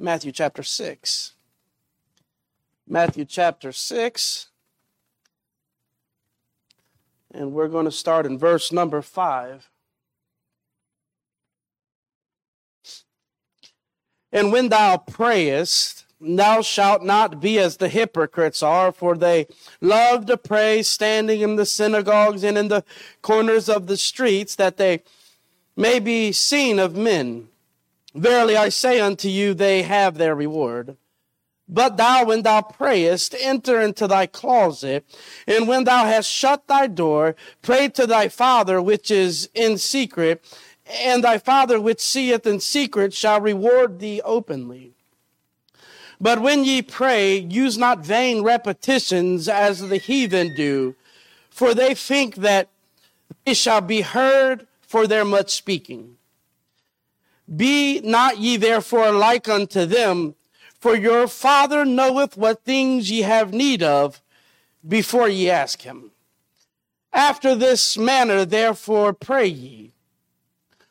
Matthew chapter 6. Matthew chapter 6. And we're going to start in verse number 5. And when thou prayest, thou shalt not be as the hypocrites are, for they love to pray standing in the synagogues and in the corners of the streets, that they may be seen of men. Verily I say unto you, they have their reward. But thou, when thou prayest, enter into thy closet, and when thou hast shut thy door, pray to thy Father which is in secret, and thy Father which seeth in secret shall reward thee openly. But when ye pray, use not vain repetitions as the heathen do, for they think that they shall be heard for their much speaking. Be not ye therefore like unto them, for your Father knoweth what things ye have need of before ye ask him. After this manner therefore pray ye: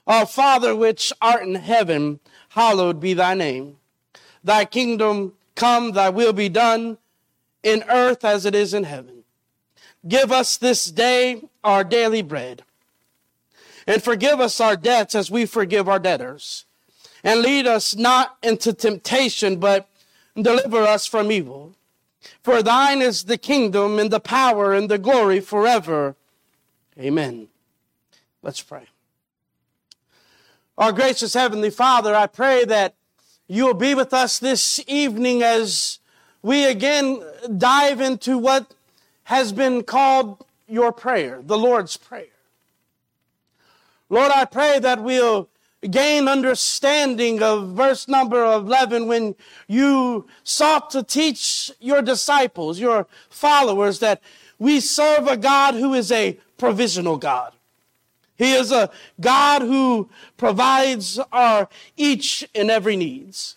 Our Father which art in heaven, hallowed be thy name. Thy kingdom come, thy will be done, in earth as it is in heaven. Give us this day our daily bread, and forgive us our debts as we forgive our debtors. And lead us not into temptation, but deliver us from evil. For thine is the kingdom and the power and the glory forever. Amen. Let's pray. Our gracious Heavenly Father, I pray that you will be with us this evening as we again dive into what has been called your prayer, the Lord's Prayer. Lord, I pray that we'll gain understanding of verse number 11 when you sought to teach your disciples, your followers, that we serve a God who is a provisional God. He is a God who provides our each and every needs.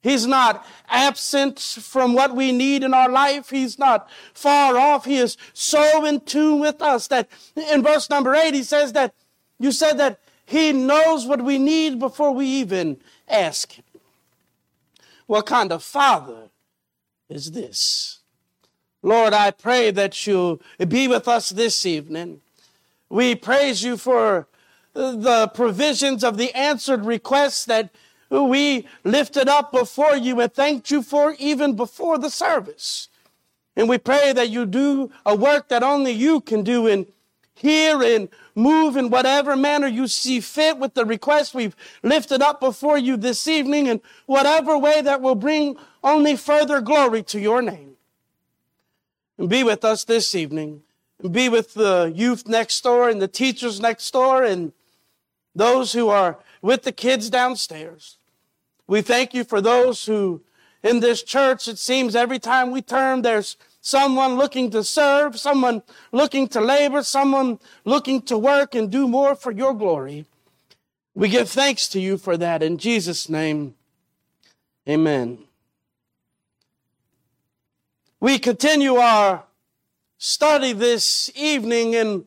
He's not absent from what we need in our life. He's not far off. He is so in tune with us that in verse number 8, he says that you said that he knows what we need before we even ask him. What kind of Father is this? Lord, I pray that you be with us this evening. We praise you for the provisions of the answered requests that we lifted up before you and thanked you for even before the service. And we pray that you do a work that only you can do in hear and move in whatever manner you see fit with the request we've lifted up before you this evening in whatever way that will bring only further glory to your name. And be with us this evening. And be with the youth next door and the teachers next door and those who are with the kids downstairs. We thank you for those who in this church, it seems every time we turn, there's someone looking to serve, someone looking to labor, someone looking to work and do more for your glory. We give thanks to you for that in Jesus' name. Amen. We continue our study this evening in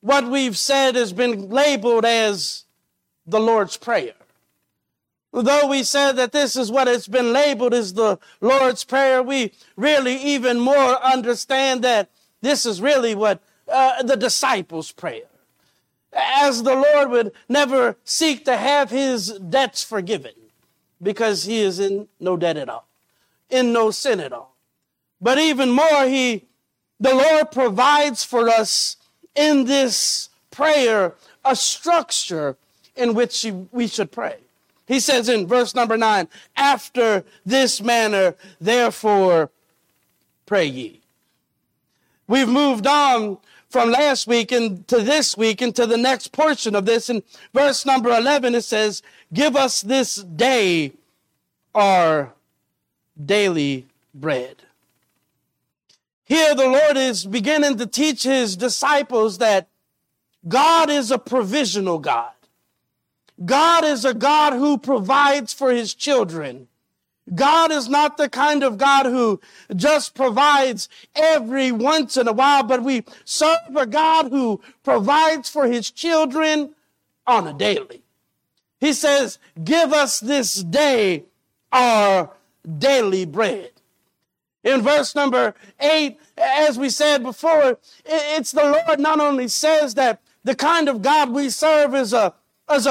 what we've said has been labeled as the Lord's Prayer. Though we said that this is what it's been labeled as the Lord's Prayer, we really even more understand that this is really what the disciples' prayer. As the Lord would never seek to have his debts forgiven because he is in no debt at all, in no sin at all. But even more, the Lord provides for us in this prayer a structure in which we should pray. He says in verse number 9, after this manner, therefore, pray ye. We've moved on from last week into this week into the next portion of this. In verse number 11, it says, give us this day our daily bread. Here the Lord is beginning to teach his disciples that God is a provisional God. God is a God who provides for his children. God is not the kind of God who just provides every once in a while, but we serve a God who provides for his children on a daily. He says, give us this day our daily bread. In verse number 8, as we said before, it's the Lord not only says that the kind of God we serve is a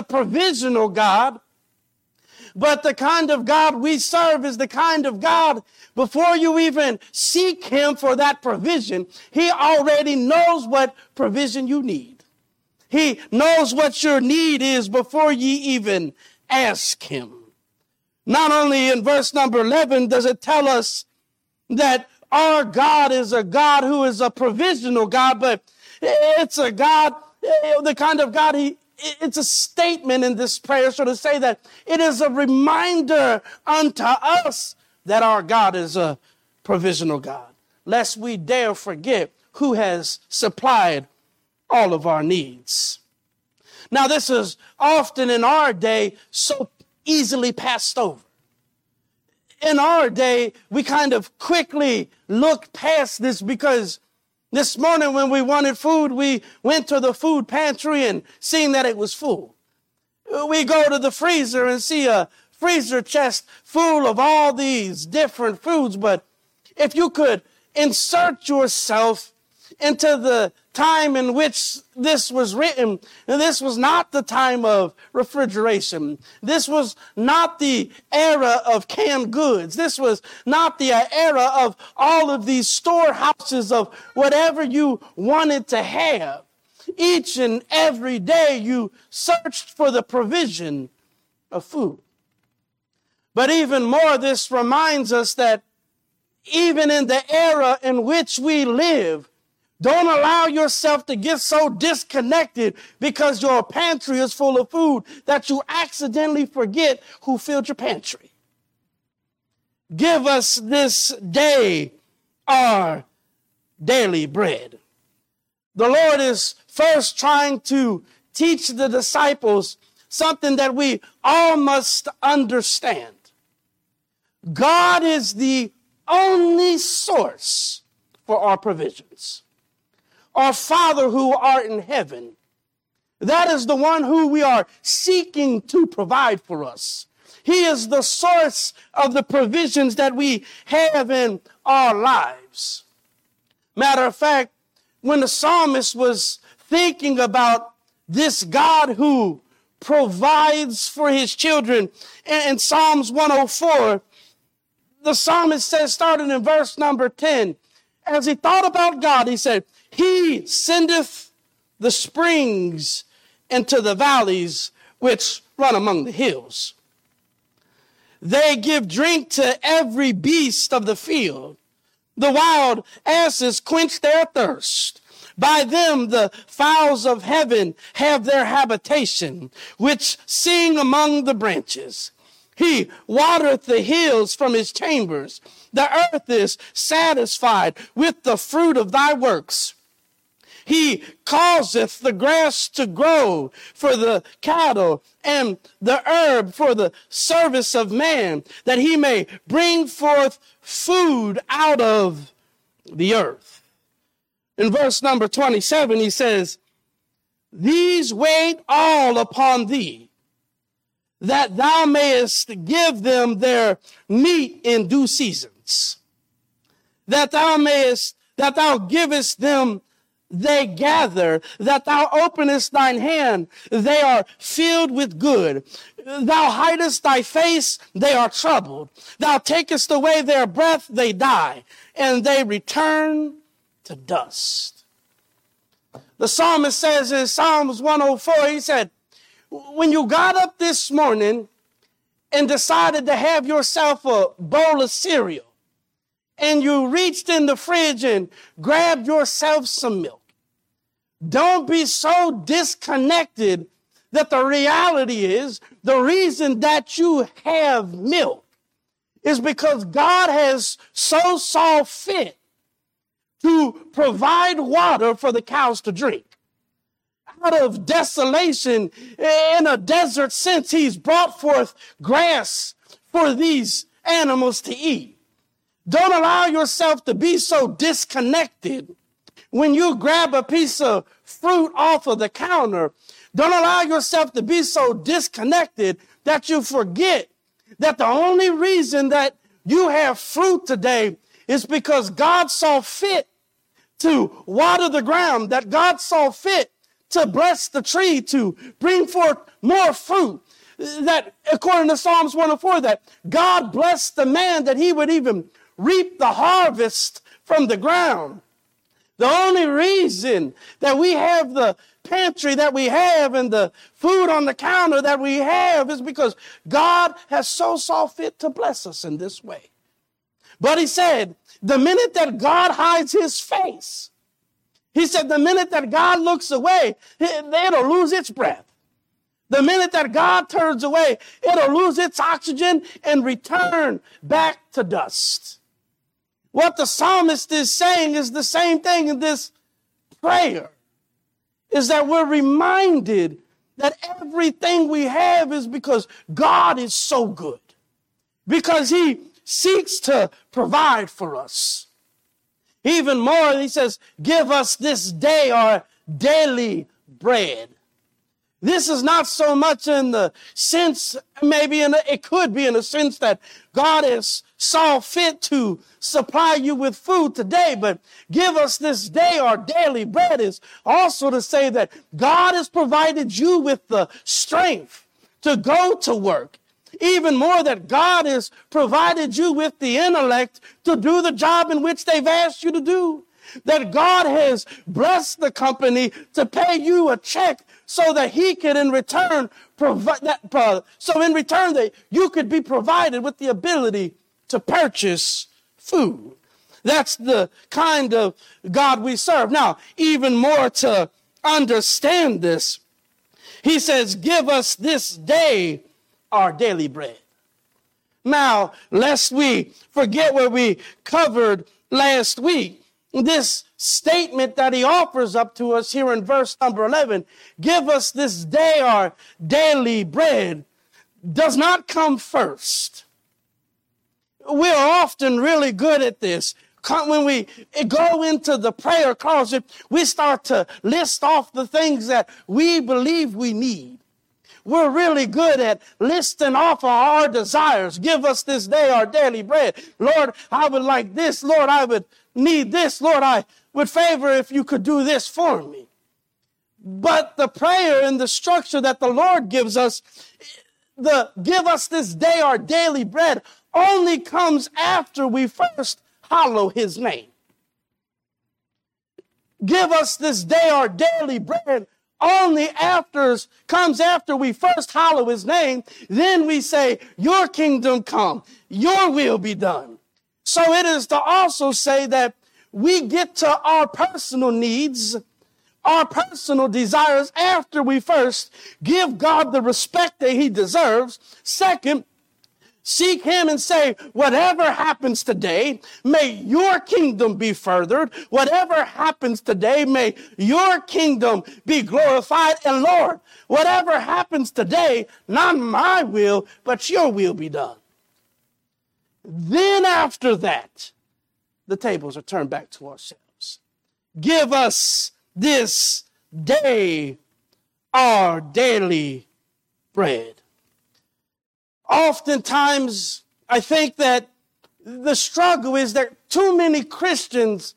provisional God, but the kind of God we serve is the kind of God, before you even seek him for that provision, he already knows what provision you need. He knows what your need is before ye even ask him. Not only in verse number 11 does it tell us that our God is a God who is a provisional God, but it's a God, the kind of God it's a statement in this prayer, so to say that it is a reminder unto us that our God is a provisional God, lest we dare forget who has supplied all of our needs. Now, this is often in our day so easily passed over. In our day, we kind of quickly look past this because this morning when we wanted food, we went to the food pantry and seeing that it was full. We go to the freezer and see a freezer chest full of all these different foods. But if you could insert yourself into the time in which this was written, this was not the time of refrigeration. This was not the era of canned goods. This was not the era of all of these storehouses of whatever you wanted to have. Each and every day you searched for the provision of food. But even more, this reminds us that even in the era in which we live, don't allow yourself to get so disconnected because your pantry is full of food that you accidentally forget who filled your pantry. Give us this day our daily bread. The Lord is first trying to teach the disciples something that we all must understand. God is the only source for our provisions. Our Father who art in heaven, that is the one who we are seeking to provide for us. He is the source of the provisions that we have in our lives. Matter of fact, when the psalmist was thinking about this God who provides for his children in Psalms 104, the psalmist says, starting in verse number 10, as he thought about God, he said, he sendeth the springs into the valleys which run among the hills. They give drink to every beast of the field. The wild asses quench their thirst. By them the fowls of heaven have their habitation, which sing among the branches. He watereth the hills from his chambers. The earth is satisfied with the fruit of thy works. He causeth the grass to grow for the cattle and the herb for the service of man, that he may bring forth food out of the earth. In verse number 27, he says, these wait all upon thee, that thou mayest give them their meat in due seasons, that thou givest them they gather, that thou openest thine hand, they are filled with good. Thou hidest thy face, they are troubled. Thou takest away their breath, they die, and they return to dust. The psalmist says in Psalms 104, he said, when you got up this morning and decided to have yourself a bowl of cereal, and you reached in the fridge and grabbed yourself some milk, don't be so disconnected that the reality is the reason that you have milk is because God has so saw fit to provide water for the cows to drink. Out of desolation, in a desert sense, he's brought forth grass for these animals to eat. Don't allow yourself to be so disconnected when you grab a piece of fruit off of the counter. Don't allow yourself to be so disconnected that you forget that the only reason that you have fruit today is because God saw fit to water the ground, that God saw fit to bless the tree, to bring forth more fruit. That according to Psalms 104, that God blessed the man that he would even reap the harvest from the ground. The only reason that we have the pantry that we have and the food on the counter that we have is because God has so saw fit to bless us in this way. But he said, the minute that God hides his face, he said, the minute that God looks away, it'll lose its breath. The minute that God turns away, it'll lose its oxygen and return back to dust. What the psalmist is saying is the same thing in this prayer, is that we're reminded that everything we have is because God is so good, because he seeks to provide for us. Even more, he says, give us this day our daily bread. This is not so much in the sense, maybe it could be in the sense that God has saw fit to supply you with food today, but give us this day our daily bread is also to say that God has provided you with the strength to go to work. Even more that God has provided you with the intellect to do the job in which they've asked you to do. That God has blessed the company to pay you a check so that he could in return that you could be provided with the ability to purchase food. That's the kind of God we serve. Now, even more to understand this, he says, give us this day our daily bread. Now, lest we forget what we covered last week, this statement that he offers up to us here in verse number 11, give us this day our daily bread, does not come first. We're often really good at this. When we go into the prayer closet, we start to list off the things that we believe we need. We're really good at listing off our desires. Give us this day our daily bread. Lord, I would like this. Lord, I would need this. Lord, I would favor if you could do this for me. But the prayer and the structure that the Lord gives us, the give us this day our daily bread, only comes after we first hallow his name. Give us this day our daily bread only comes after we first hallow his name. Then we say, your kingdom come, your will be done. So it is to also say that we get to our personal needs, our personal desires, after we first give God the respect that he deserves. Second, seek him and say, whatever happens today, may your kingdom be furthered. Whatever happens today, may your kingdom be glorified. And Lord, whatever happens today, not my will, but your will be done. Then after that, the tables are turned back to ourselves. Give us this day our daily bread. Oftentimes, I think that the struggle is that too many Christians,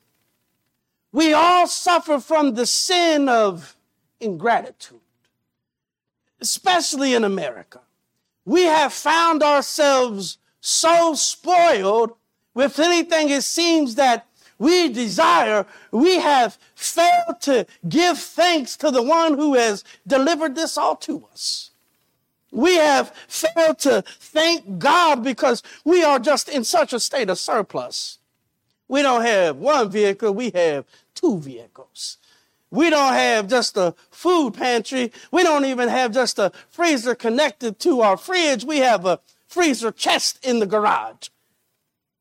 we all suffer from the sin of ingratitude, especially in America. We have found ourselves so spoiled with anything it seems that we desire, we have failed to give thanks to the one who has delivered this all to us. We have failed to thank God because we are just in such a state of surplus. We don't have one vehicle, we have two vehicles. We don't have just a food pantry. We don't even have just a freezer connected to our fridge. We have a freezer chest in the garage.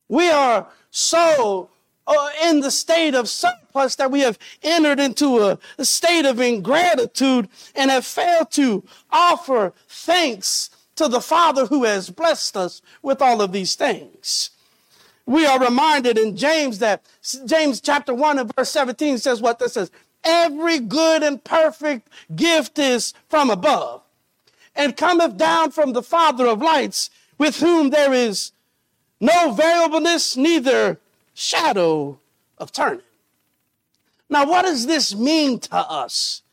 We are so in the state of surplus that we have entered into a state of ingratitude and have failed to offer thanks to the Father who has blessed us with all of these things. We are reminded in James that James chapter 1 and verse 17 says what this is: every good and perfect gift is from above and cometh down from the Father of lights, with whom there is no variableness, neither shadow of turning. Now, what does this mean to us?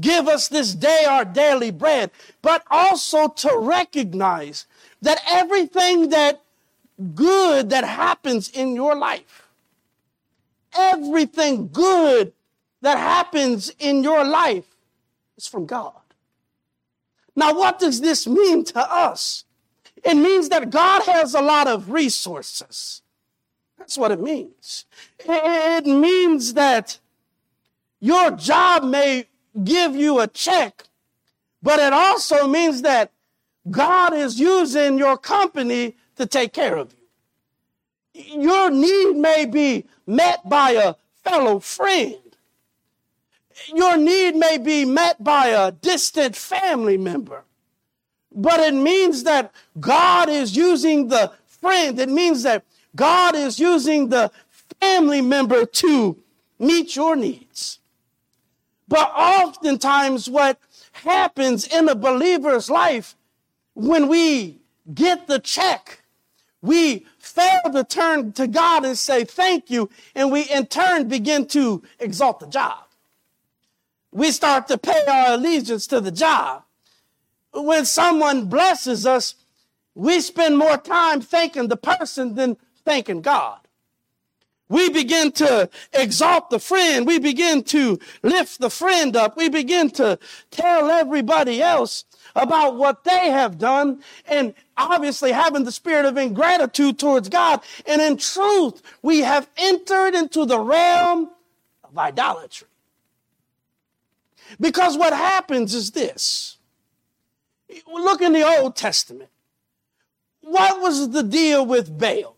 Give us this day our daily bread, but also to recognize that everything that good that happens in your life, everything good that happens in your life is from God. Now, what does this mean to us? It means that God has a lot of resources. That's what it means. It means that your job may give you a check, but it also means that God is using your company to take care of you. Your need may be met by a fellow friend. Your need may be met by a distant family member. But it means that God is using the friend. It means that God is using the family member to meet your needs. But oftentimes what happens in a believer's life, when we get the check, we fail to turn to God and say thank you, and we in turn begin to exalt the job. We start to pay our allegiance to the job. When someone blesses us, we spend more time thanking the person than thanking God. We begin to exalt the friend. We begin to lift the friend up. We begin to tell everybody else about what they have done, and obviously having the spirit of ingratitude towards God. And in truth, we have entered into the realm of idolatry. Because what happens is this. Look in the Old Testament. What was the deal with Baal?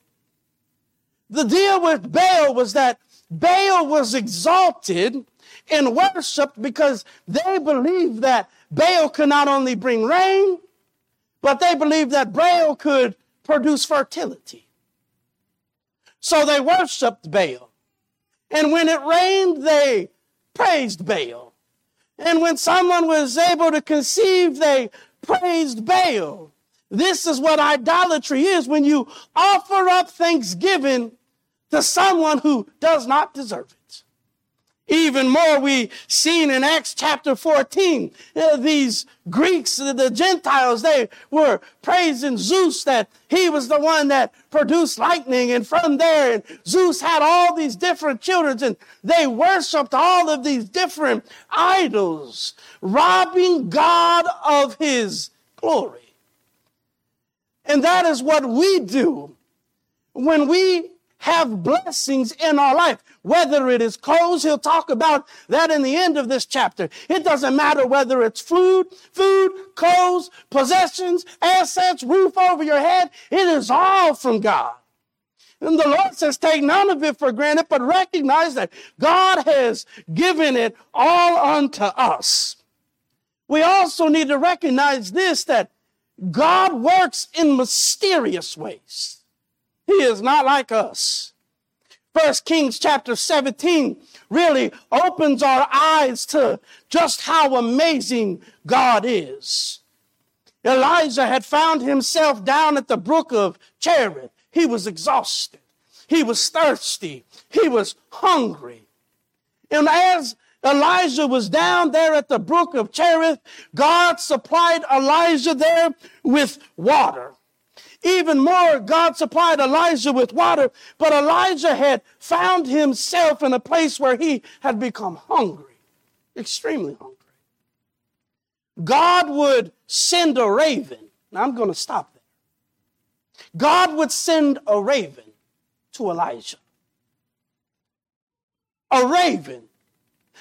The deal with Baal was that Baal was exalted and worshiped because they believed that Baal could not only bring rain, but they believed that Baal could produce fertility. So they worshiped Baal. And when it rained, they praised Baal. And when someone was able to conceive, they praised Baal. This is what idolatry is, when you offer up thanksgiving to someone who does not deserve it. Even more, we've seen in Acts chapter 14, these Greeks, the Gentiles, they were praising Zeus that he was the one that produced lightning. And from there, and Zeus had all these different children, and they worshiped all of these different idols, robbing God of his glory. And that is what we do when we have blessings in our life, whether it is clothes. He'll talk about that in the end of this chapter. It doesn't matter whether it's food, clothes, possessions, assets, roof over your head. It is all from God. And the Lord says, take none of it for granted, but recognize that God has given it all unto us. We also need to recognize this, that God works in mysterious ways. He is not like us. 1 Kings chapter 17 really opens our eyes to just how amazing God is. Elijah had found himself down at the brook of Cherith. He was exhausted. He was thirsty. He was hungry. And as Elijah was down there at the brook of Cherith, God supplied Elijah there with water. Even more, God supplied Elijah with water, but Elijah had found himself in a place where he had become hungry, extremely hungry. God would send a raven. Now I'm going to stop there. God would send a raven to Elijah. A raven.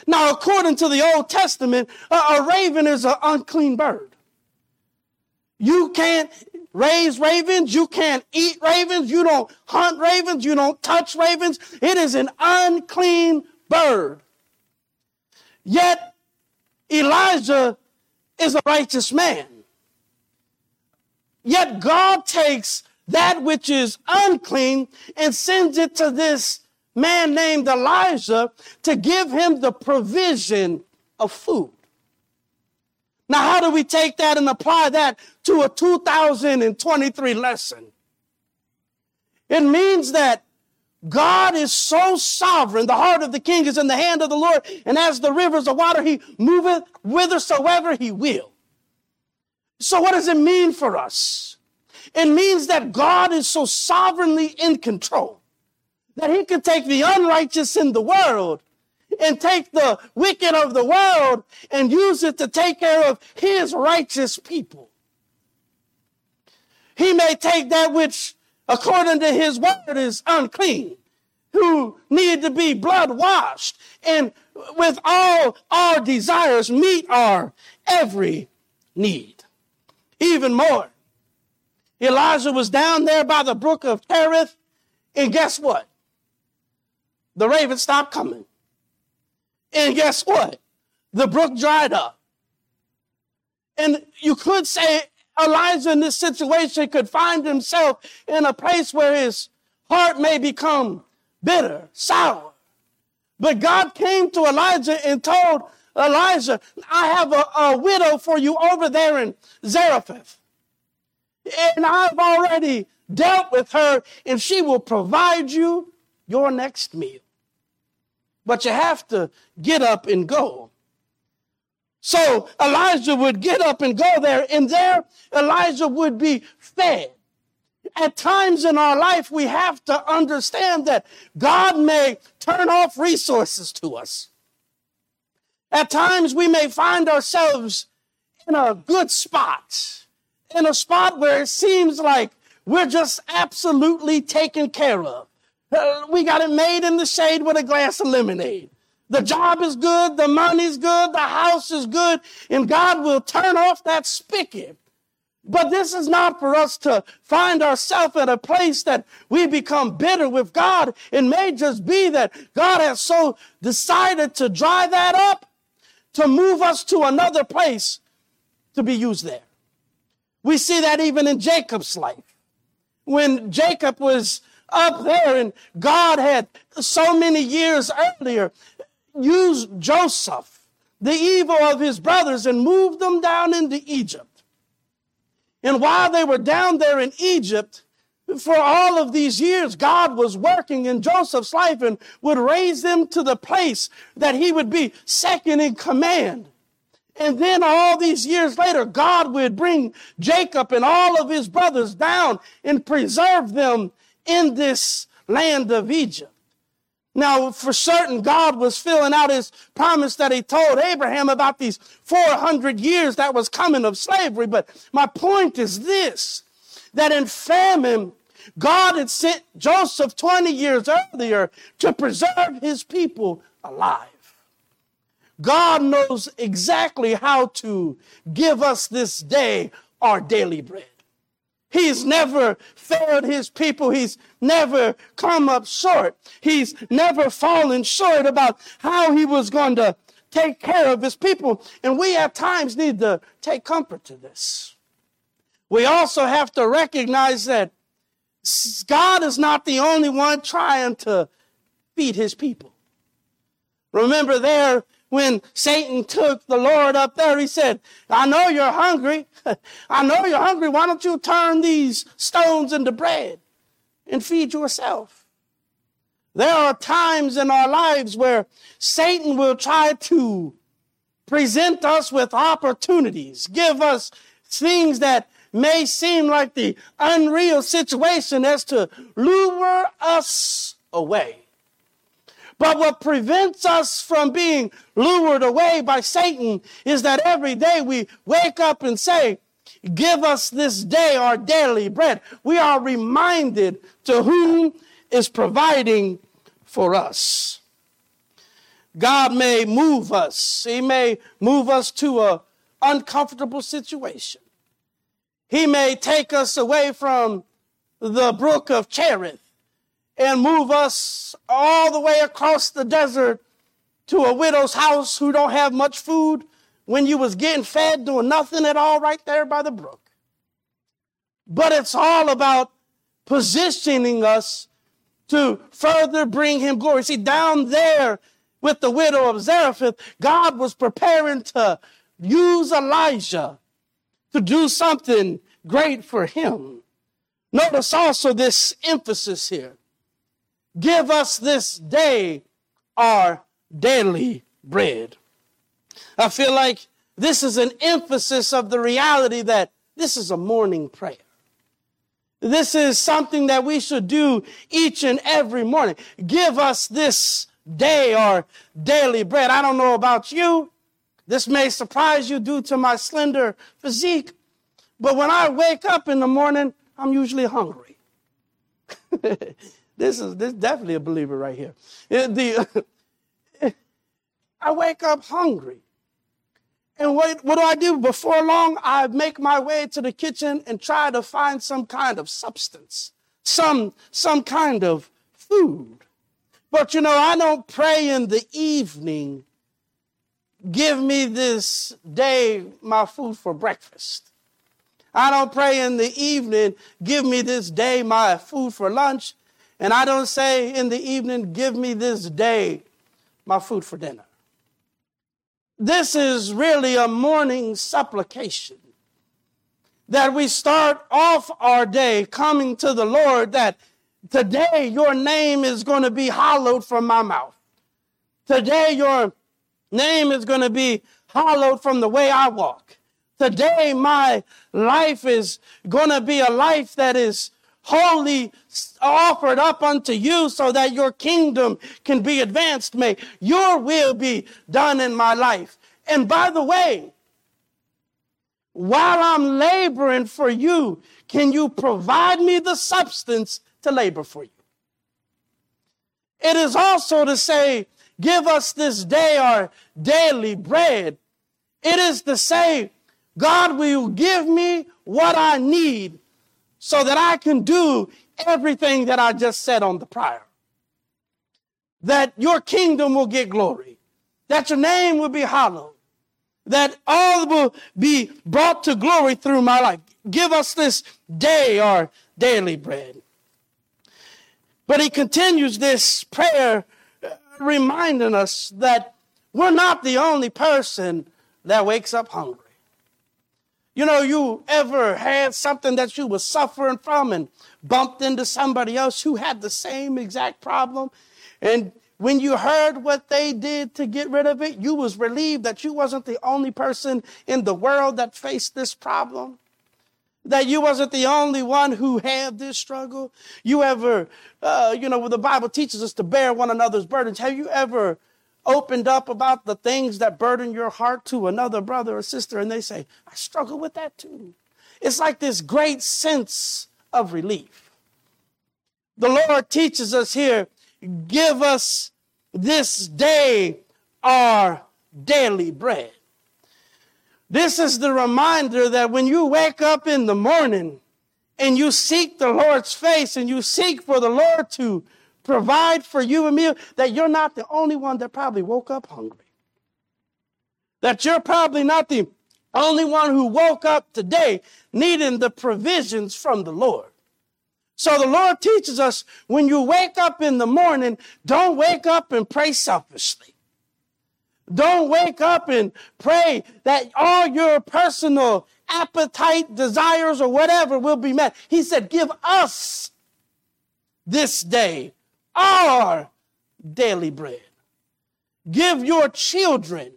Now, according to the Old Testament, a raven is an unclean bird. You can't raise ravens, you can't eat ravens, you don't hunt ravens, you don't touch ravens. It is an unclean bird. Yet Elijah is a righteous man. Yet God takes that which is unclean and sends it to this man named Elijah to give him the provision of food. Now, how do we take that and apply that to a 2023 lesson? It means that God is so sovereign. The heart of the king is in the hand of the Lord. And as the rivers of water, he moveth whithersoever he will. So what does it mean for us? It means that God is so sovereignly in control that he can take the unrighteous in the world and take the wicked of the world and use it to take care of his righteous people. He may take that which according to his word is unclean, who need to be blood washed, and with all our desires meet our every need. Even more, Elijah was down there by the brook of Cherith, and guess what? The raven stopped coming. And guess what? The brook dried up. And you could say Elijah in this situation could find himself in a place where his heart may become bitter, sour. But God came to Elijah and told Elijah, I have a widow for you over there in Zarephath. And I've already dealt with her, and she will provide you your next meal. But you have to get up and go. So Elijah would get up and go there, and there Elijah would be fed. At times in our life, we have to understand that God may turn off resources to us. At times, we may find ourselves in a good spot, in a spot where it seems like we're just absolutely taken care of. We got it made in the shade with a glass of lemonade. The job is good, the money's good, the house is good, and God will turn off that spigot. But this is not for us to find ourselves in a place that we become bitter with God. It may just be that God has so decided to dry that up, to move us to another place to be used there. We see that even in Jacob's life. When Jacob was up there and God had so many years earlier used Joseph, the evil of his brothers, and moved them down into Egypt. And while they were down there in Egypt, for all of these years, God was working in Joseph's life and would raise them to the place that he would be second in command. And then all these years later, God would bring Jacob and all of his brothers down and preserve them in this land of Egypt. Now, for certain, God was filling out his promise that he told Abraham about these 400 years that was coming of slavery. But my point is this, that in famine, God had sent Joseph 20 years earlier to preserve his people alive. God knows exactly how to give us this day our daily bread. He's never failed his people. He's never come up short. He's never fallen short about how he was going to take care of his people. And we at times need to take comfort to this. We also have to recognize that God is not the only one trying to feed his people. Remember there, when Satan took the Lord up there, he said, I know you're hungry. I know you're hungry. Why don't you turn these stones into bread and feed yourself? There are times in our lives where Satan will try to present us with opportunities, give us things that may seem like the unreal situation as to lure us away. But what prevents us from being lured away by Satan is that every day we wake up and say, give us this day our daily bread. We are reminded to whom is providing for us. God may move us. He may move us to an uncomfortable situation. He may take us away from the brook of Cherith and move us all the way across the desert to a widow's house who don't have much food when you was getting fed, doing nothing at all right there by the brook. But it's all about positioning us to further bring him glory. See, down there with the widow of Zarephath, God was preparing to use Elijah to do something great for him. Notice also this emphasis here. Give us this day our daily bread. I feel like this is an emphasis of the reality that this is a morning prayer. This is something that we should do each and every morning. Give us this day our daily bread. I don't know about you. This may surprise you due to my slender physique, but when I wake up in the morning, I'm usually hungry. This is definitely a believer right here. I wake up hungry. And what do I do? Before long, I make my way to the kitchen and try to find some kind of substance, some kind of food. But, you know, I don't pray in the evening, give me this day my food for breakfast. I don't pray in the evening, give me this day my food for lunch. And I don't say in the evening, give me this day my food for dinner. This is really a morning supplication that we start off our day coming to the Lord that today your name is going to be hallowed from my mouth. Today your name is going to be hallowed from the way I walk. Today my life is going to be a life that is holy, offered up unto you so that your kingdom can be advanced. May your will be done in my life. And by the way, while I'm laboring for you, can you provide me the substance to labor for you? It is also to say, give us this day our daily bread. It is to say, God, will you give me what I need so that I can do everything that I just said on the prior? That your kingdom will get glory, that your name will be hallowed, that all will be brought to glory through my life. Give us this day our daily bread. But he continues this prayer reminding us that we're not the only person that wakes up hungry. You know, you ever had something that you were suffering from and bumped into somebody else who had the same exact problem? And when you heard what they did to get rid of it, you was relieved that you wasn't the only person in the world that faced this problem, that you wasn't the only one who had this struggle. You ever, the Bible teaches us to bear one another's burdens. Have you ever opened up about the things that burden your heart to another brother or sister, and they say, I struggle with that too? It's like this great sense of relief. The Lord teaches us here, give us this day our daily bread. This is the reminder that when you wake up in the morning and you seek the Lord's face and you seek for the Lord to provide for you a meal, that you're not the only one that probably woke up hungry. That you're probably not the only one who woke up today needing the provisions from the Lord. So the Lord teaches us, when you wake up in the morning, don't wake up and pray selfishly. Don't wake up and pray that all your personal appetite, desires, or whatever will be met. He said, give us this day our daily bread. Give your children,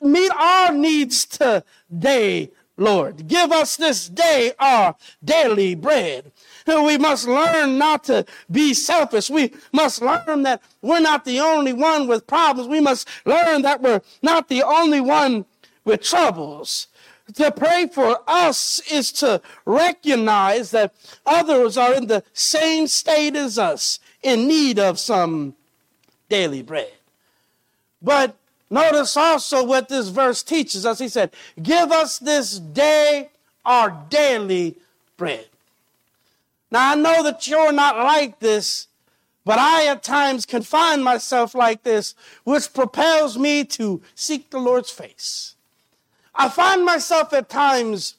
meet our needs today, Lord. Give us this day our daily bread. We must learn not to be selfish. We must learn that we're not the only one with problems. We must learn that we're not the only one with troubles. To pray for us is to recognize that others are in the same state as us, in need of some daily bread. But notice also what this verse teaches us. He said, give us this day our daily bread. Now, I know that you're not like this, but I at times can find myself like this, which propels me to seek the Lord's face. I find myself at times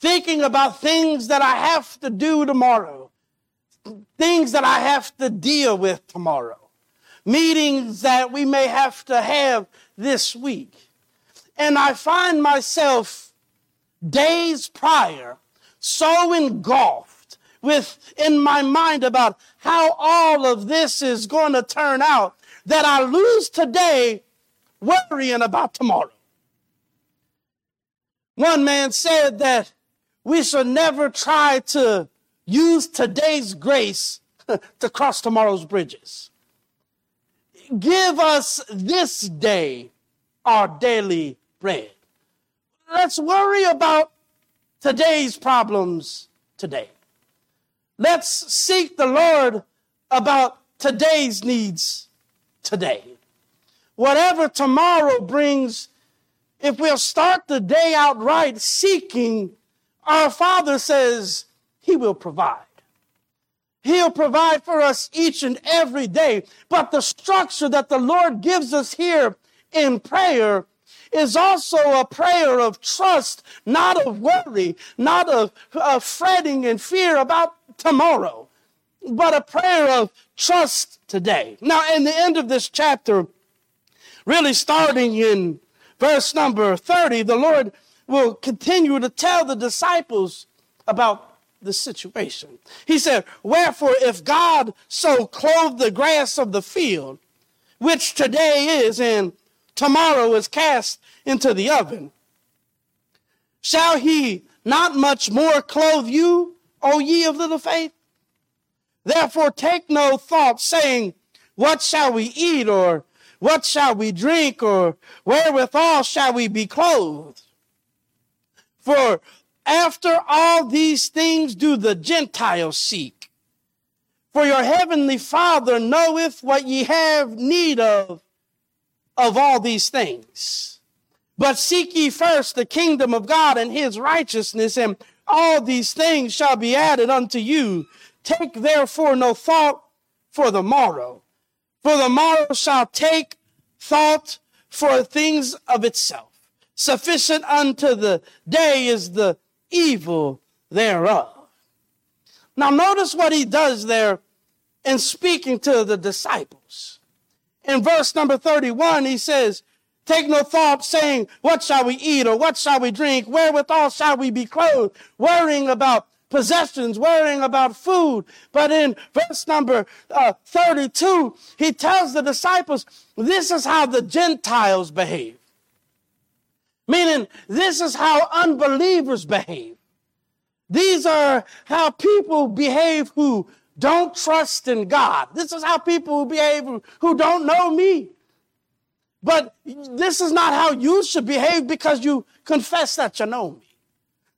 thinking about things that I have to do tomorrow, things that I have to deal with tomorrow, meetings that we may have to have this week. And I find myself days prior so engulfed in my mind about how all of this is going to turn out that I lose today worrying about tomorrow. One man said that we should never try to use today's grace to cross tomorrow's bridges. Give us this day our daily bread. Let's worry about today's problems today. Let's seek the Lord about today's needs today. Whatever tomorrow brings, if we'll start the day out right seeking, our Father says He will provide. He'll provide for us each and every day. But the structure that the Lord gives us here in prayer is also a prayer of trust, not of worry, not of fretting and fear about tomorrow, but a prayer of trust today. Now, in the end of this chapter, really starting in verse number 30, the Lord will continue to tell the disciples about the situation. He said, "Wherefore, if God so clothe the grass of the field, which today is and tomorrow is cast into the oven, shall He not much more clothe you, O ye of little faith? Therefore take no thought, saying, What shall we eat, or what shall we drink, or wherewithal shall we be clothed? For after all these things do the Gentiles seek. For your heavenly Father knoweth what ye have need of all these things. But seek ye first the kingdom of God and His righteousness, and all these things shall be added unto you. Take therefore no thought for the morrow. For the morrow shall take thought for things of itself. Sufficient unto the day is the evil thereof." Now notice what He does there in speaking to the disciples. In verse number 31, He says, "Take no thought, saying, What shall we eat, or what shall we drink? Wherewithal shall we be clothed?" Worrying about possessions, worrying about food. But in verse number 32, He tells the disciples, this is how the Gentiles behave. Meaning, this is how unbelievers behave. These are how people behave who don't trust in God. This is how people behave who don't know me. But this is not how you should behave because you confess that you know me.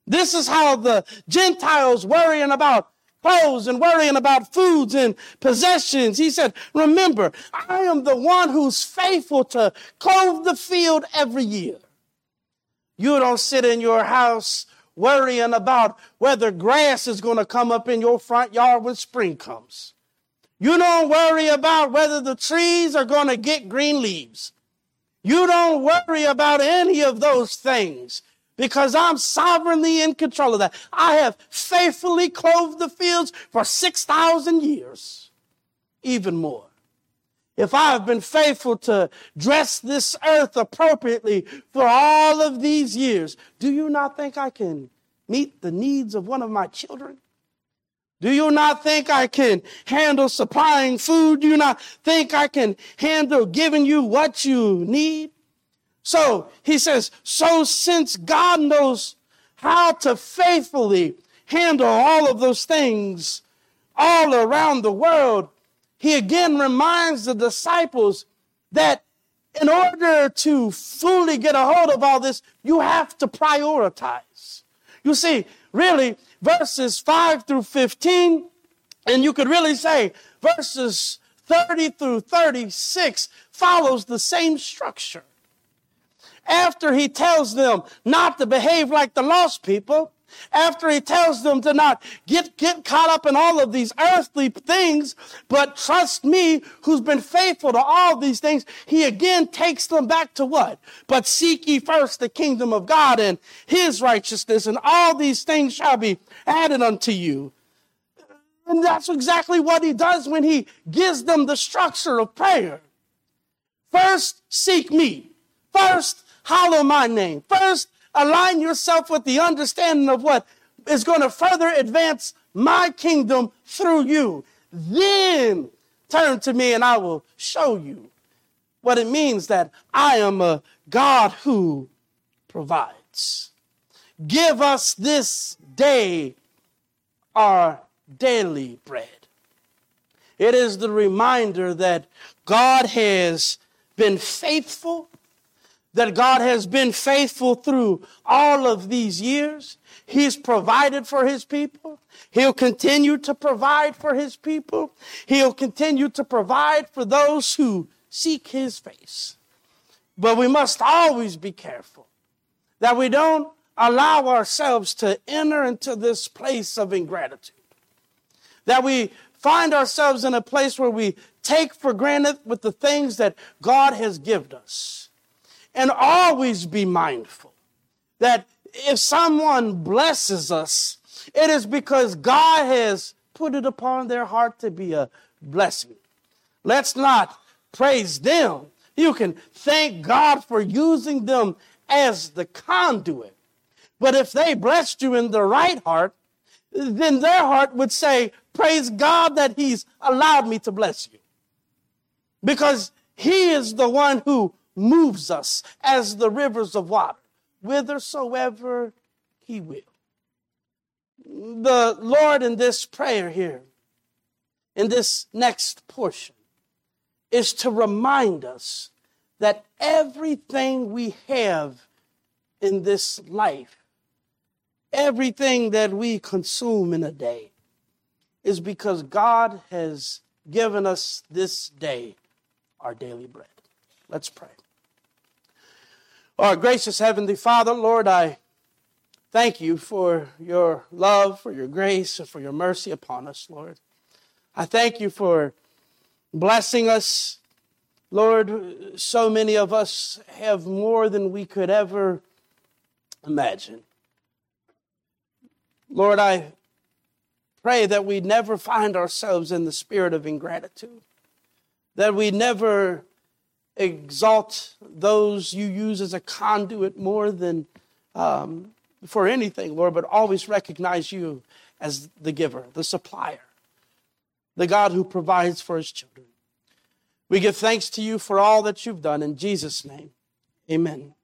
This is how the Gentiles worrying about clothes and worrying about foods and possessions. He said, "Remember, I am the one who's faithful to clothe the field every year. You don't sit in your house worrying about whether grass is going to come up in your front yard when spring comes. You don't worry about whether the trees are going to get green leaves. You don't worry about any of those things because I'm sovereignly in control of that. I have faithfully clothed the fields for 6,000 years, even more. If I have been faithful to dress this earth appropriately for all of these years, do you not think I can meet the needs of one of my children? Do you not think I can handle supplying food? Do you not think I can handle giving you what you need?" So He says, so since God knows how to faithfully handle all of those things all around the world, He again reminds the disciples that in order to fully get a hold of all this, you have to prioritize. You see, really, verses 5 through 15, and you could really say verses 30 through 36 follows the same structure. After He tells them not to behave like the lost people, after He tells them to not get caught up in all of these earthly things, but trust me who's been faithful to all these things, He again takes them back to what? But seek ye first the kingdom of God and His righteousness, and all these things shall be added unto you. And that's exactly what He does when He gives them the structure of prayer. First, seek me. First, hallow my name. First, align yourself with the understanding of what is going to further advance my kingdom through you. Then turn to me and I will show you what it means that I am a God who provides. Give us this day our daily bread. It is the reminder that God has been faithful, that God has been faithful through all of these years. He's provided for his people. He'll continue to provide for his people. He'll continue to provide for those who seek his face. But we must always be careful that we don't allow ourselves to enter into this place of ingratitude, that we find ourselves in a place where we take for granted with the things that God has given us. And always be mindful that if someone blesses us, it is because God has put it upon their heart to be a blessing. Let's not praise them. You can thank God for using them as the conduit. But if they blessed you in the right heart, then their heart would say, praise God that he's allowed me to bless you. Because he is the one who moves us as the rivers of water, whithersoever he will. The Lord in this prayer here, in this next portion, is to remind us that everything we have in this life, everything that we consume in a day, is because God has given us this day our daily bread. Let's pray. Our gracious Heavenly Father, Lord, I thank you for your love, for your grace, and for your mercy upon us, Lord. I thank you for blessing us, Lord. So many of us have more than we could ever imagine. Lord, I pray that we never find ourselves in the spirit of ingratitude, that we never exalt those you use as a conduit more than for anything, Lord, but always recognize you as the giver, the supplier, the God who provides for his children. We give thanks to you for all that you've done. In Jesus' name, amen.